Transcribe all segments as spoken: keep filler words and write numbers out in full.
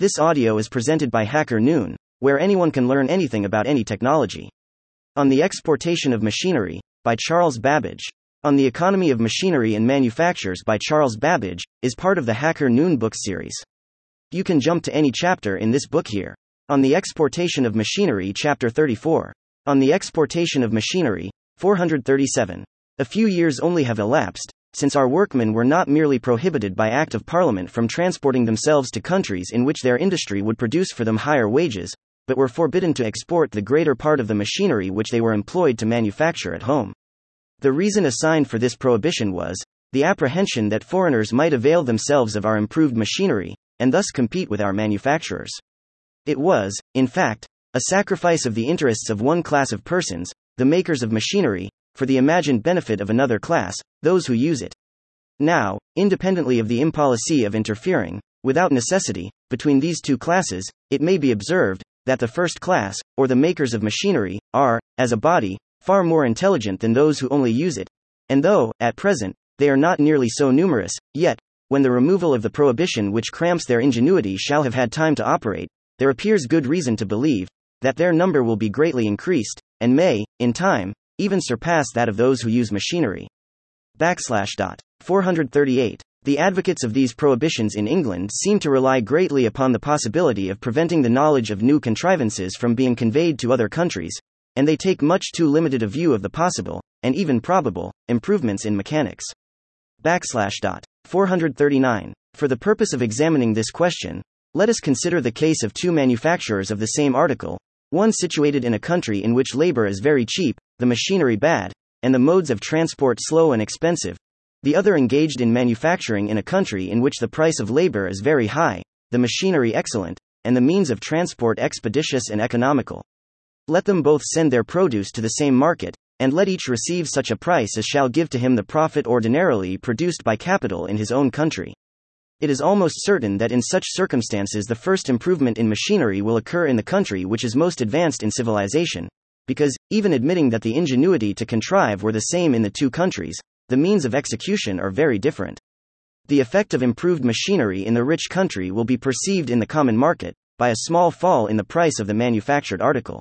This audio is presented by Hacker Noon, where anyone can learn anything about any technology. On the Exportation of Machinery, by Charles Babbage. On the Economy of Machinery and Manufactures by Charles Babbage, is part of the Hacker Noon book series. You can jump to any chapter in this book here. On the Exportation of Machinery, Chapter thirty-four. On the Exportation of Machinery, four hundred thirty-seven. A few years only have elapsed since our workmen were not merely prohibited by Act of Parliament from transporting themselves to countries in which their industry would produce for them higher wages, but were forbidden to export the greater part of the machinery which they were employed to manufacture at home. The reason assigned for this prohibition was the apprehension that foreigners might avail themselves of our improved machinery, and thus compete with our manufacturers. It was, in fact, a sacrifice of the interests of one class of persons, the makers of machinery, for the imagined benefit of another class, those who use it. Now, independently of the impolicy of interfering, without necessity, between these two classes, it may be observed that the first class, or the makers of machinery, are, as a body, far more intelligent than those who only use it, and though, at present, they are not nearly so numerous, yet, when the removal of the prohibition which cramps their ingenuity shall have had time to operate, there appears good reason to believe that their number will be greatly increased, and may, in time, even surpass that of those who use machinery. Backslash dot. four hundred thirty-eight. The advocates of these prohibitions in England seem to rely greatly upon the possibility of preventing the knowledge of new contrivances from being conveyed to other countries, and they take much too limited a view of the possible, and even probable, improvements in mechanics. Backslash dot. four hundred thirty-nine. For the purpose of examining this question, let us consider the case of two manufacturers of the same article, one situated in a country in which labor is very cheap, the machinery bad, and the modes of transport slow and expensive, the other engaged in manufacturing in a country in which the price of labor is very high, the machinery excellent, and the means of transport expeditious and economical. Let them both send their produce to the same market, and let each receive such a price as shall give to him the profit ordinarily produced by capital in his own country. It is almost certain that in such circumstances the first improvement in machinery will occur in the country which is most advanced in civilization, because, even admitting that the ingenuity to contrive were the same in the two countries, the means of execution are very different. The effect of improved machinery in the rich country will be perceived in the common market, by a small fall in the price of the manufactured article.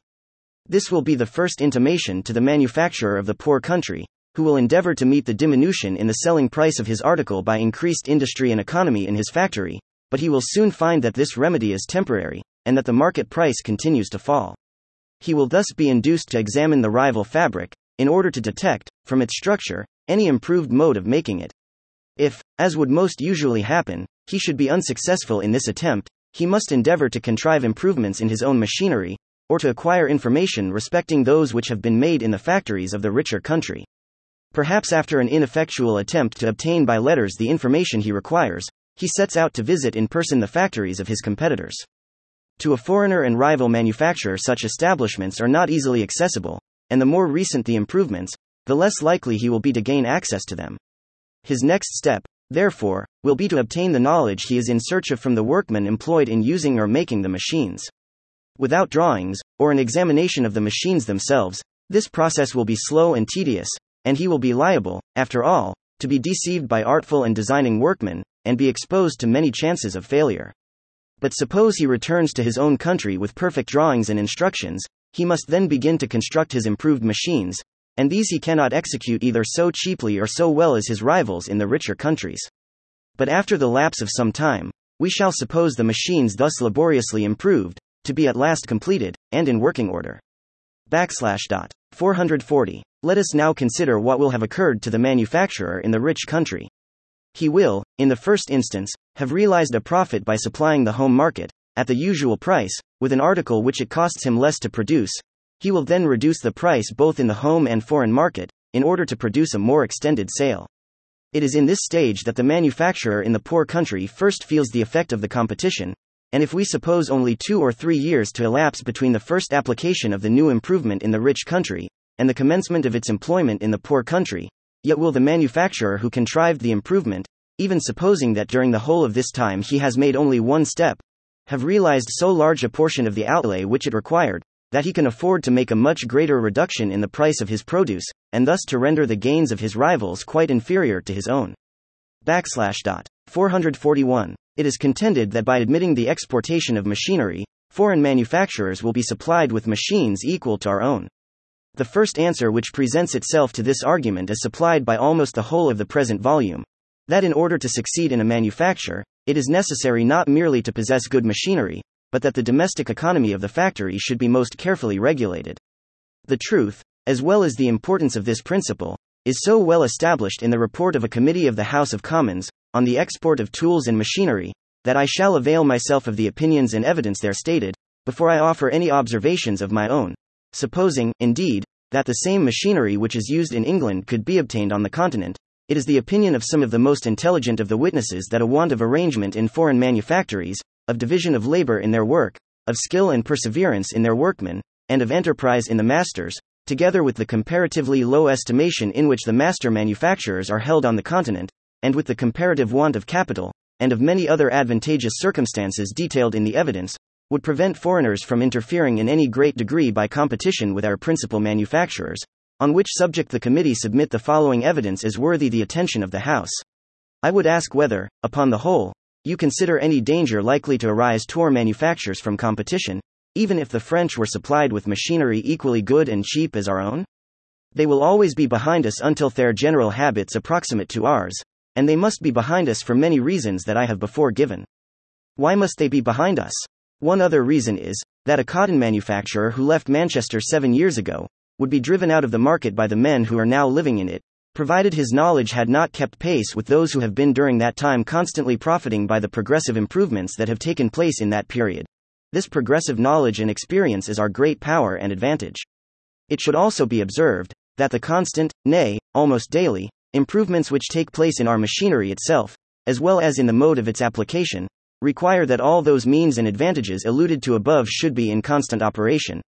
This will be the first intimation to the manufacturer of the poor country, who will endeavor to meet the diminution in the selling price of his article by increased industry and economy in his factory, but he will soon find that this remedy is temporary, and that the market price continues to fall. He will thus be induced to examine the rival fabric, in order to detect, from its structure, any improved mode of making it. If, as would most usually happen, he should be unsuccessful in this attempt, he must endeavor to contrive improvements in his own machinery, or to acquire information respecting those which have been made in the factories of the richer country. Perhaps after an ineffectual attempt to obtain by letters the information he requires, he sets out to visit in person the factories of his competitors. To a foreigner and rival manufacturer, such establishments are not easily accessible, and the more recent the improvements, the less likely he will be to gain access to them. His next step, therefore, will be to obtain the knowledge he is in search of from the workmen employed in using or making the machines. Without drawings, or an examination of the machines themselves, this process will be slow and tedious, and he will be liable, after all, to be deceived by artful and designing workmen, and be exposed to many chances of failure. But suppose he returns to his own country with perfect drawings and instructions, he must then begin to construct his improved machines, and these he cannot execute either so cheaply or so well as his rivals in the richer countries. But after the lapse of some time, we shall suppose the machines thus laboriously improved to be at last completed, and in working order. Backslash dot. four hundred forty. Let us now consider what will have occurred to the manufacturer in the rich country. He will, in the first instance, have realized a profit by supplying the home market, at the usual price, with an article which it costs him less to produce. He will then reduce the price both in the home and foreign market, in order to produce a more extended sale. It is in this stage that the manufacturer in the poor country first feels the effect of the competition, and if we suppose only two or three years to elapse between the first application of the new improvement in the rich country, and the commencement of its employment in the poor country, yet will the manufacturer who contrived the improvement, even supposing that during the whole of this time he has made only one step, have realized so large a portion of the outlay which it required, that he can afford to make a much greater reduction in the price of his produce, and thus to render the gains of his rivals quite inferior to his own. Backslash dot. four hundred forty-one. it is contended that by admitting the exportation of machinery, foreign manufacturers will be supplied with machines equal to our own. The first answer which presents itself to this argument is supplied by almost the whole of the present volume, that in order to succeed in a manufacture, it is necessary not merely to possess good machinery, but that the domestic economy of the factory should be most carefully regulated. The truth, as well as the importance of this principle, is so well established in the report of a committee of the House of Commons, on the export of tools and machinery, that I shall avail myself of the opinions and evidence there stated, before I offer any observations of my own, supposing, indeed, that the same machinery which is used in England could be obtained on the continent. It is the opinion of some of the most intelligent of the witnesses that a want of arrangement in foreign manufactories, of division of labor in their work, of skill and perseverance in their workmen, and of enterprise in the masters, together with the comparatively low estimation in which the master manufacturers are held on the continent, and with the comparative want of capital, and of many other advantageous circumstances detailed in the evidence, would prevent foreigners from interfering in any great degree by competition with our principal manufacturers, on which subject the committee submit the following evidence as worthy the attention of the House. I would ask whether, upon the whole, you consider any danger likely to arise to our manufactures from competition, even if the French were supplied with machinery equally good and cheap as our own? They will always be behind us until their general habits approximate to ours, and they must be behind us for many reasons that I have before given. Why must they be behind us? One other reason is, that a cotton manufacturer who left Manchester seven years ago would be driven out of the market by the men who are now living in it, provided his knowledge had not kept pace with those who have been during that time constantly profiting by the progressive improvements that have taken place in that period. This progressive knowledge and experience is our great power and advantage. It should also be observed that the constant, nay, almost daily, improvements which take place in our machinery itself, as well as in the mode of its application, require that all those means and advantages alluded to above should be in constant operation,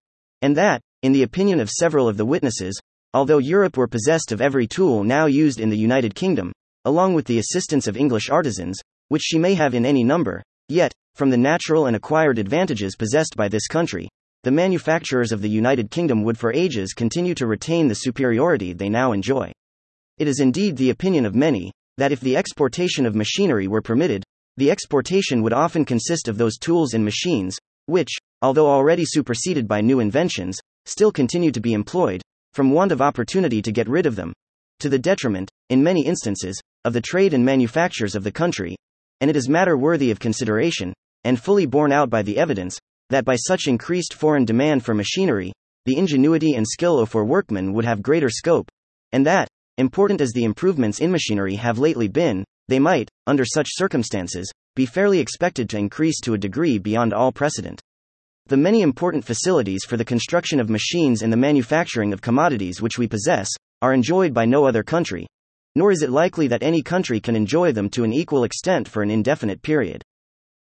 and that, in the opinion of several of the witnesses, although Europe were possessed of every tool now used in the United Kingdom, along with the assistance of English artisans, which she may have in any number, yet, from the natural and acquired advantages possessed by this country, the manufacturers of the United Kingdom would for ages continue to retain the superiority they now enjoy. It is indeed the opinion of many, that if the exportation of machinery were permitted, the exportation would often consist of those tools and machines, which, although already superseded by new inventions, still continue to be employed, from want of opportunity to get rid of them, to the detriment, in many instances, of the trade and manufactures of the country, and it is matter worthy of consideration, and fully borne out by the evidence, that by such increased foreign demand for machinery, the ingenuity and skill of our workmen would have greater scope, and that, important as the improvements in machinery have lately been, they might, under such circumstances, be fairly expected to increase to a degree beyond all precedent. The many important facilities for the construction of machines and the manufacturing of commodities which we possess are enjoyed by no other country, nor is it likely that any country can enjoy them to an equal extent for an indefinite period.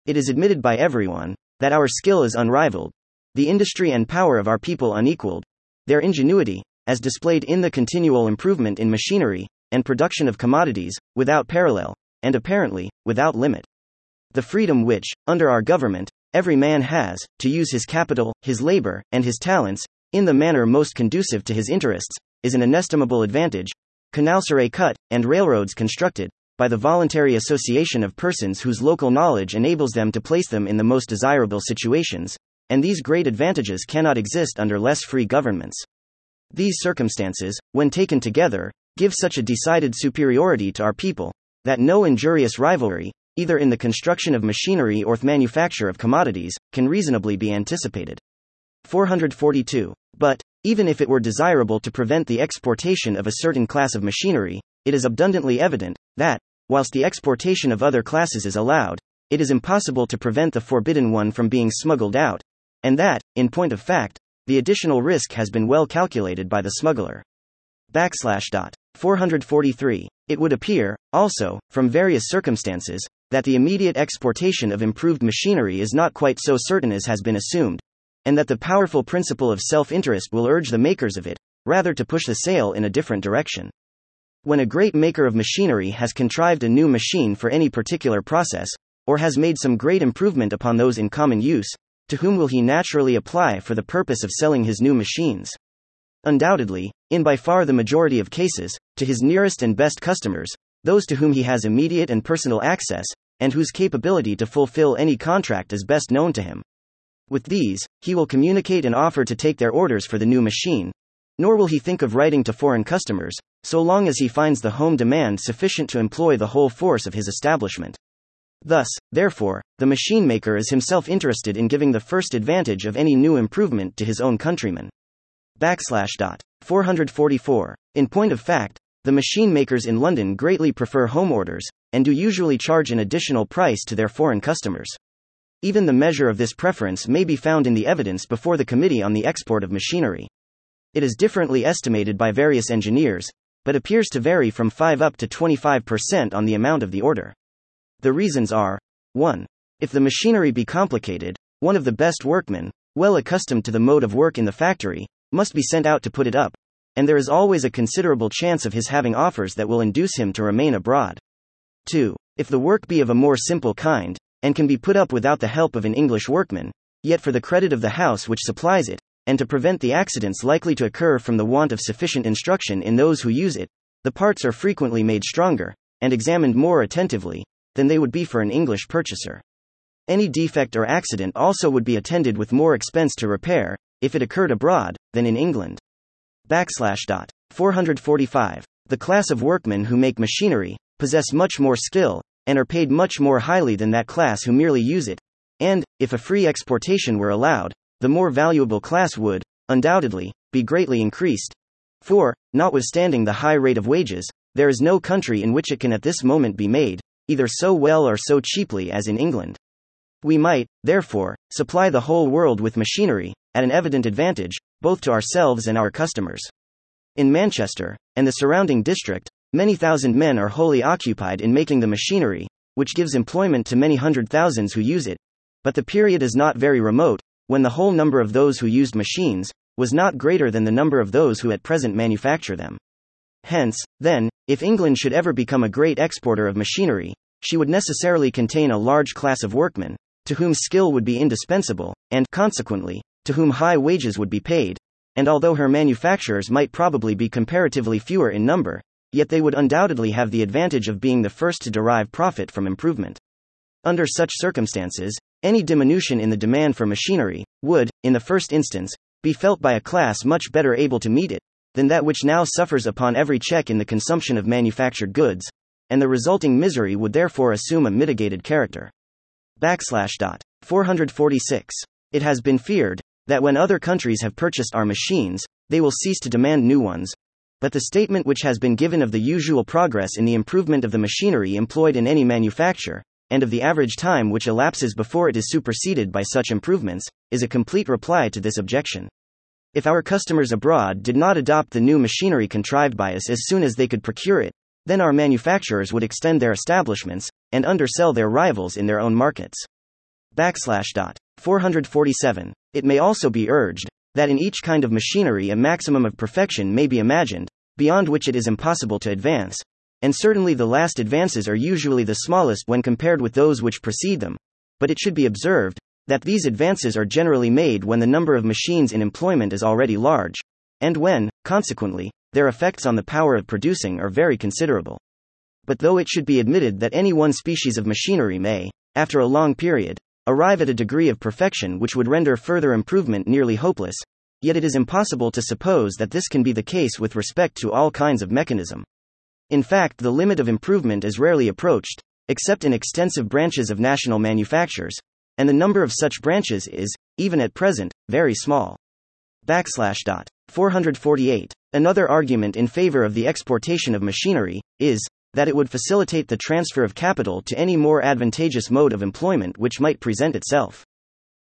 It is admitted by everyone that our skill is unrivaled, the industry and power of our people unequaled, their ingenuity, as displayed in the continual improvement in machinery and production of commodities, without parallel, and apparently, without limit. The freedom which, under our government, every man has, to use his capital, his labor, and his talents, in the manner most conducive to his interests, is an inestimable advantage, canals are cut, and railroads constructed, by the voluntary association of persons whose local knowledge enables them to place them in the most desirable situations, and these great advantages cannot exist under less free governments. These circumstances, when taken together, give such a decided superiority to our people, that no injurious rivalry, either in the construction of machinery or the manufacture of commodities, can reasonably be anticipated. four hundred forty-two. But, even if it were desirable to prevent the exportation of a certain class of machinery, it is abundantly evident, that, whilst the exportation of other classes is allowed, it is impossible to prevent the forbidden one from being smuggled out, and that, in point of fact, the additional risk has been well calculated by the smuggler. Backslash dot. four hundred forty-three. It would appear, also, from various circumstances, that the immediate exportation of improved machinery is not quite so certain as has been assumed, and that the powerful principle of self-interest will urge the makers of it, rather to push the sale in a different direction. When a great maker of machinery has contrived a new machine for any particular process, or has made some great improvement upon those in common use, to whom will he naturally apply for the purpose of selling his new machines? Undoubtedly, in by far the majority of cases, to his nearest and best customers, those to whom he has immediate and personal access, and whose capability to fulfill any contract is best known to him. With these, he will communicate and offer to take their orders for the new machine, nor will he think of writing to foreign customers, so long as he finds the home demand sufficient to employ the whole force of his establishment. Thus, therefore, the machine maker is himself interested in giving the first advantage of any new improvement to his own countrymen. Backslash dot. four hundred forty-four. In point of fact, the machine makers in London greatly prefer home orders, and do usually charge an additional price to their foreign customers. Even the measure of this preference may be found in the evidence before the Committee on the Export of Machinery. It is differently estimated by various engineers, but appears to vary from five up to twenty-five percent on the amount of the order. The reasons are: one. If the machinery be complicated, one of the best workmen, well accustomed to the mode of work in the factory, must be sent out to put it up, and there is always a considerable chance of his having offers that will induce him to remain abroad. two. If the work be of a more simple kind, and can be put up without the help of an English workman, yet for the credit of the house which supplies it, and to prevent the accidents likely to occur from the want of sufficient instruction in those who use it, the parts are frequently made stronger, and examined more attentively, than they would be for an English purchaser. Any defect or accident also would be attended with more expense to repair, if it occurred abroad, than in England. Backslash dot. four hundred forty-five. The class of workmen who make machinery possess much more skill, and are paid much more highly than that class who merely use it, and, if a free exportation were allowed, the more valuable class would, undoubtedly, be greatly increased. For, notwithstanding the high rate of wages, there is no country in which it can at this moment be made, either so well or so cheaply as in England. We might, therefore, supply the whole world with machinery, at an evident advantage, both to ourselves and our customers. In Manchester, and the surrounding district, many thousand men are wholly occupied in making the machinery, which gives employment to many hundred thousands who use it, but the period is not very remote, when the whole number of those who used machines was not greater than the number of those who at present manufacture them. Hence, then, if England should ever become a great exporter of machinery, she would necessarily contain a large class of workmen, to whom skill would be indispensable, and, consequently, to whom high wages would be paid, and although her manufacturers might probably be comparatively fewer in number, yet they would undoubtedly have the advantage of being the first to derive profit from improvement. Under such circumstances, any diminution in the demand for machinery would, in the first instance, be felt by a class much better able to meet it than that which now suffers upon every check in the consumption of manufactured goods, and the resulting misery would therefore assume a mitigated character. Backslash dot. four hundred forty-six. It has been feared that when other countries have purchased our machines, they will cease to demand new ones. But the statement which has been given of the usual progress in the improvement of the machinery employed in any manufacture, and of the average time which elapses before it is superseded by such improvements, is a complete reply to this objection. If our customers abroad did not adopt the new machinery contrived by us as soon as they could procure it, then our manufacturers would extend their establishments, and undersell their rivals in their own markets. Backslash dot. four hundred forty-seven. It may also be urged that in each kind of machinery a maximum of perfection may be imagined, beyond which it is impossible to advance, and certainly the last advances are usually the smallest when compared with those which precede them, but it should be observed that these advances are generally made when the number of machines in employment is already large, and when, consequently, their effects on the power of producing are very considerable. But though it should be admitted that any one species of machinery may, after a long period, arrive at a degree of perfection which would render further improvement nearly hopeless, yet it is impossible to suppose that this can be the case with respect to all kinds of mechanism. In fact, the limit of improvement is rarely approached, except in extensive branches of national manufactures, and the number of such branches is, even at present, very small. Backslash dot. four hundred forty-eight. Another argument in favor of the exportation of machinery is that it would facilitate the transfer of capital to any more advantageous mode of employment which might present itself.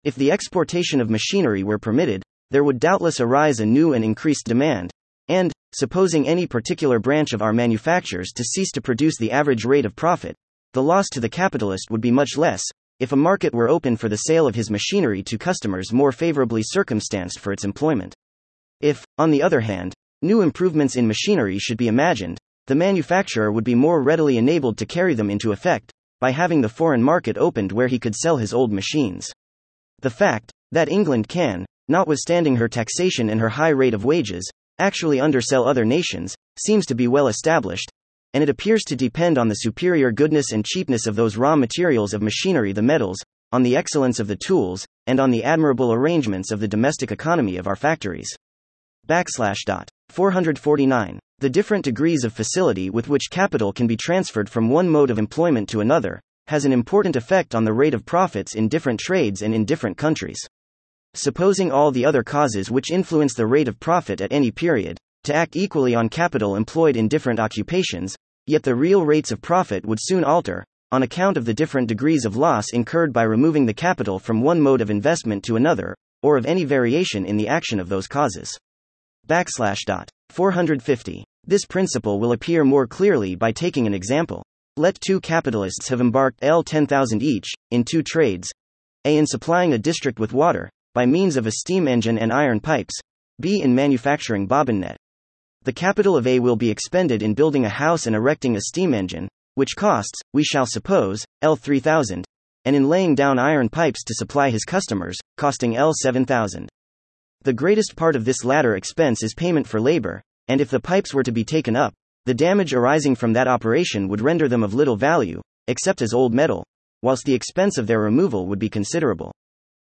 If the exportation of machinery were permitted, there would doubtless arise a new and increased demand, and, supposing any particular branch of our manufactures to cease to produce the average rate of profit, the loss to the capitalist would be much less, if a market were open for the sale of his machinery to customers more favorably circumstanced for its employment. If, on the other hand, new improvements in machinery should be imagined, the manufacturer would be more readily enabled to carry them into effect, by having the foreign market opened where he could sell his old machines. The fact that England can, notwithstanding her taxation and her high rate of wages, actually undersell other nations, seems to be well established, and it appears to depend on the superior goodness and cheapness of those raw materials of machinery, the metals, on the excellence of the tools, and on the admirable arrangements of the domestic economy of our factories. Backslash dot. four hundred forty-nine. The different degrees of facility with which capital can be transferred from one mode of employment to another has an important effect on the rate of profits in different trades and in different countries. Supposing all the other causes which influence the rate of profit at any period to act equally on capital employed in different occupations, yet the real rates of profit would soon alter, on account of the different degrees of loss incurred by removing the capital from one mode of investment to another, or of any variation in the action of those causes. Backslash dot. four hundred fifty. This principle will appear more clearly by taking an example. Let two capitalists have embarked L ten thousand each, in two trades, A in supplying a district with water, by means of a steam engine and iron pipes, B in manufacturing bobbin net. The capital of A will be expended in building a house and erecting a steam engine, which costs, we shall suppose, L three thousand, and in laying down iron pipes to supply his customers, costing L seven thousand. The greatest part of this latter expense is payment for labor, and if the pipes were to be taken up, the damage arising from that operation would render them of little value, except as old metal, whilst the expense of their removal would be considerable.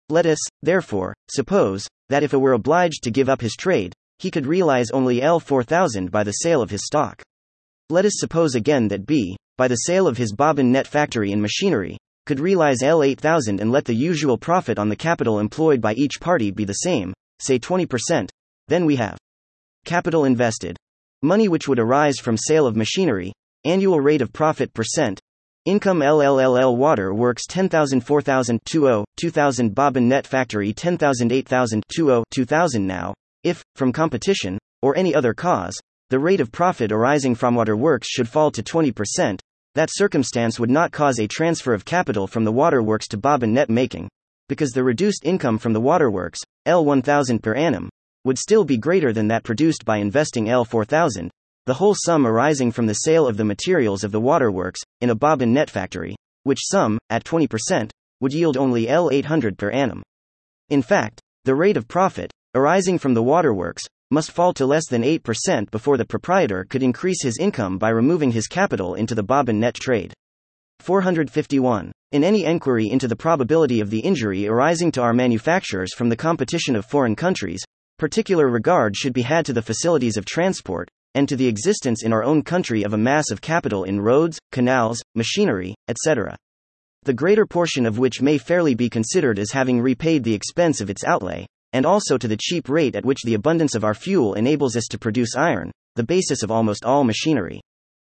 Let us, therefore, suppose that if A were obliged to give up his trade, he could realize only L four thousand by the sale of his stock. Let us suppose again that B, by the sale of his bobbin net factory and machinery, could realize L eight thousand, and let the usual profit on the capital employed by each party be the same, say twenty percent, then we have capital invested. Money which would arise from sale of machinery, annual rate of profit percent, income LLLL water works ten thousand four thousand twenty thousand bobbin net factory ten thousand eight thousand twenty thousand. Now, if, from competition, or any other cause, the rate of profit arising from water works should fall to twenty percent, that circumstance would not cause a transfer of capital from the water works to bobbin net making, because the reduced income from the water works, L one thousand per annum, would still be greater than that produced by investing L four thousand, the whole sum arising from the sale of the materials of the water works, in a bobbin net factory, which sum, at twenty percent, would yield only L eight hundred per annum. In fact, the rate of profit, arising from the water works, must fall to less than eight percent before the proprietor could increase his income by removing his capital into the bobbin net trade. four hundred fifty-one. In any enquiry into the probability of the injury arising to our manufacturers from the competition of foreign countries, particular regard should be had to the facilities of transport, and to the existence in our own country of a mass of capital in roads, canals, machinery, et cetera, the greater portion of which may fairly be considered as having repaid the expense of its outlay, and also to the cheap rate at which the abundance of our fuel enables us to produce iron, the basis of almost all machinery.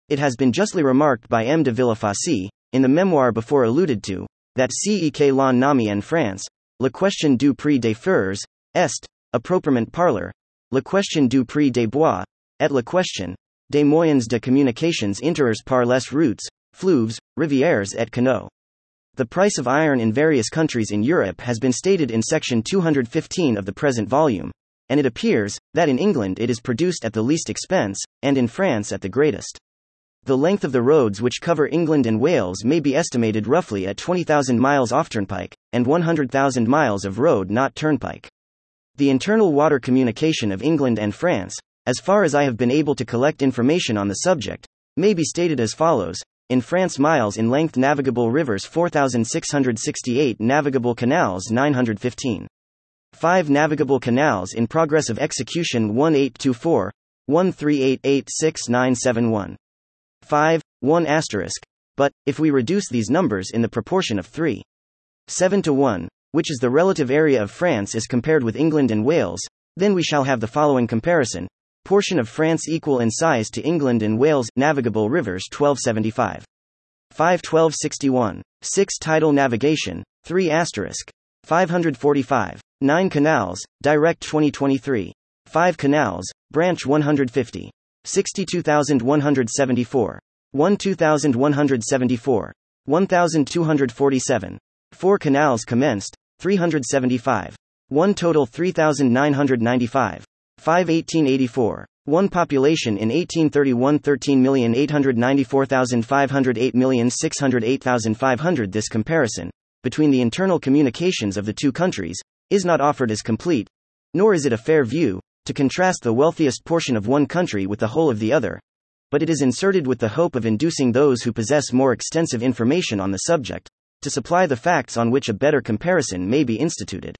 It has been justly remarked by M. de Villafacy, in the memoir before alluded to, that C E K l'en nami en France, la question du prix des fers, est, appropriement parler, la question du prix des bois, et la question des moyens de communications intérieurs par les routes, fleuves, rivières et canaux. The price of iron in various countries in Europe has been stated in section two hundred fifteen of the present volume, and it appears that in England it is produced at the least expense, and in France at the greatest. The length of the roads which cover England and Wales may be estimated roughly at twenty thousand miles off turnpike, and one hundred thousand miles of road not turnpike. The internal water communication of England and France, as far as I have been able to collect information on the subject, may be stated as follows. In France, miles in length, navigable rivers four thousand six hundred sixty-eight, navigable canals nine hundred fifteen. five navigable canals in progress of execution one eight two four, one three eight eight six nine seven one. five, one asterisk, but, if we reduce these numbers in the proportion of three point seven to one, which is the relative area of France as compared with England and Wales, then we shall have the following comparison. Portion of France equal in size to England and Wales, navigable rivers twelve seventy-five. five twelve sixty-one. six tidal navigation, three asterisk. five hundred forty-five. nine canals, direct twenty twenty-three. five canals, branch one hundred fifty. sixty-two thousand one hundred seventy-four. twelve thousand one hundred seventy-four. one thousand two hundred forty-seven. four canals commenced, three hundred seventy-five. one total three thousand nine hundred ninety-five. five eighteen eighty-four. one population in eighteen thirty-one thirteen million eight hundred ninety-four thousand five hundred eight million six hundred eight thousand five hundred. This comparison, between the internal communications of the two countries, is not offered as complete, nor is it a fair view, to contrast the wealthiest portion of one country with the whole of the other, but it is inserted with the hope of inducing those who possess more extensive information on the subject to supply the facts on which a better comparison may be instituted.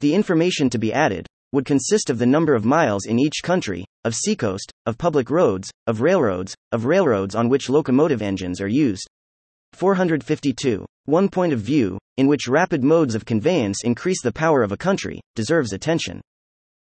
The information to be added would consist of the number of miles in each country, of seacoast, of public roads, of railroads, of railroads on which locomotive engines are used. four hundred fifty-two. One point of view, in which rapid modes of conveyance increase the power of a country, deserves attention.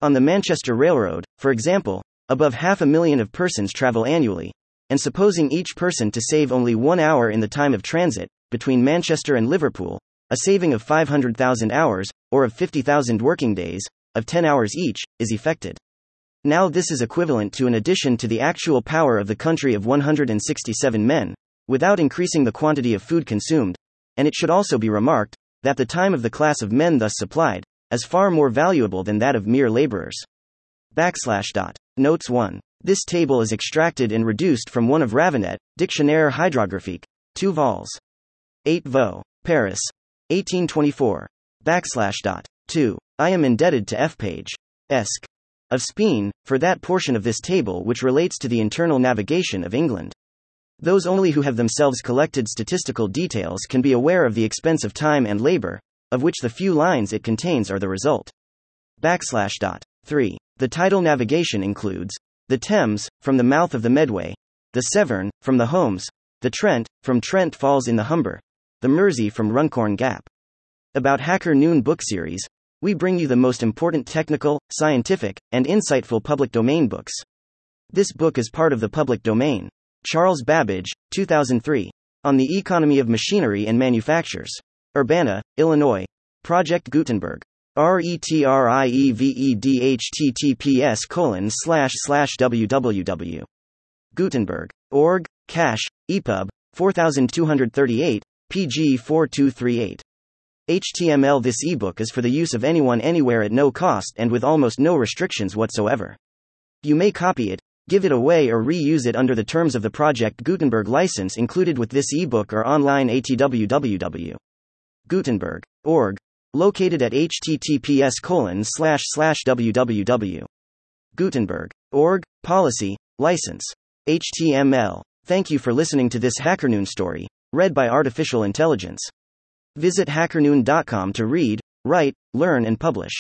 On the Manchester Railroad, for example, above half a million of persons travel annually, and supposing each person to save only one hour in the time of transit, between Manchester and Liverpool, a saving of five hundred thousand hours, or of fifty thousand working days, of ten hours each, is effected. Now this is equivalent to an addition to the actual power of the country of one hundred sixty-seven men, without increasing the quantity of food consumed, and it should also be remarked that the time of the class of men thus supplied is far more valuable than that of mere laborers. Backslash dot. Notes one. This table is extracted and reduced from one of Ravenet, Dictionnaire Hydrographique, two vols. eight Vo. Paris. eighteen twenty-four. Backslash dot. two. I am indebted to F. Page. Esk. Of Spain, for that portion of this table which relates to the internal navigation of England. Those only who have themselves collected statistical details can be aware of the expense of time and labor, of which the few lines it contains are the result. Backslash dot. three. The tidal navigation includes the Thames, from the mouth of the Medway, the Severn, from the Holmes, the Trent, from Trent Falls in the Humber, the Mersey from Runcorn Gap. About Hacker Noon book series, we bring you the most important technical, scientific, and insightful public domain books. This book is part of the public domain. Charles Babbage, two thousand three, on the economy of machinery and manufactures. Urbana, Illinois. Project Gutenberg. retrieved https colon slash slash www dot gutenberg dot org, cache, E P U B, four thousand two hundred thirty-eight, P G four two three eight. H T M L. This ebook is for the use of anyone anywhere at no cost and with almost no restrictions whatsoever. You may copy it, give it away, or reuse it under the terms of the Project Gutenberg license included with this ebook or online at www dot gutenberg dot org, located at https colon slash slash www dot gutenberg dot org, policy, license, H T M L. Thank you for listening to this Hacker Noon story, read by Artificial Intelligence. Visit hacker noon dot com to read, write, learn and publish.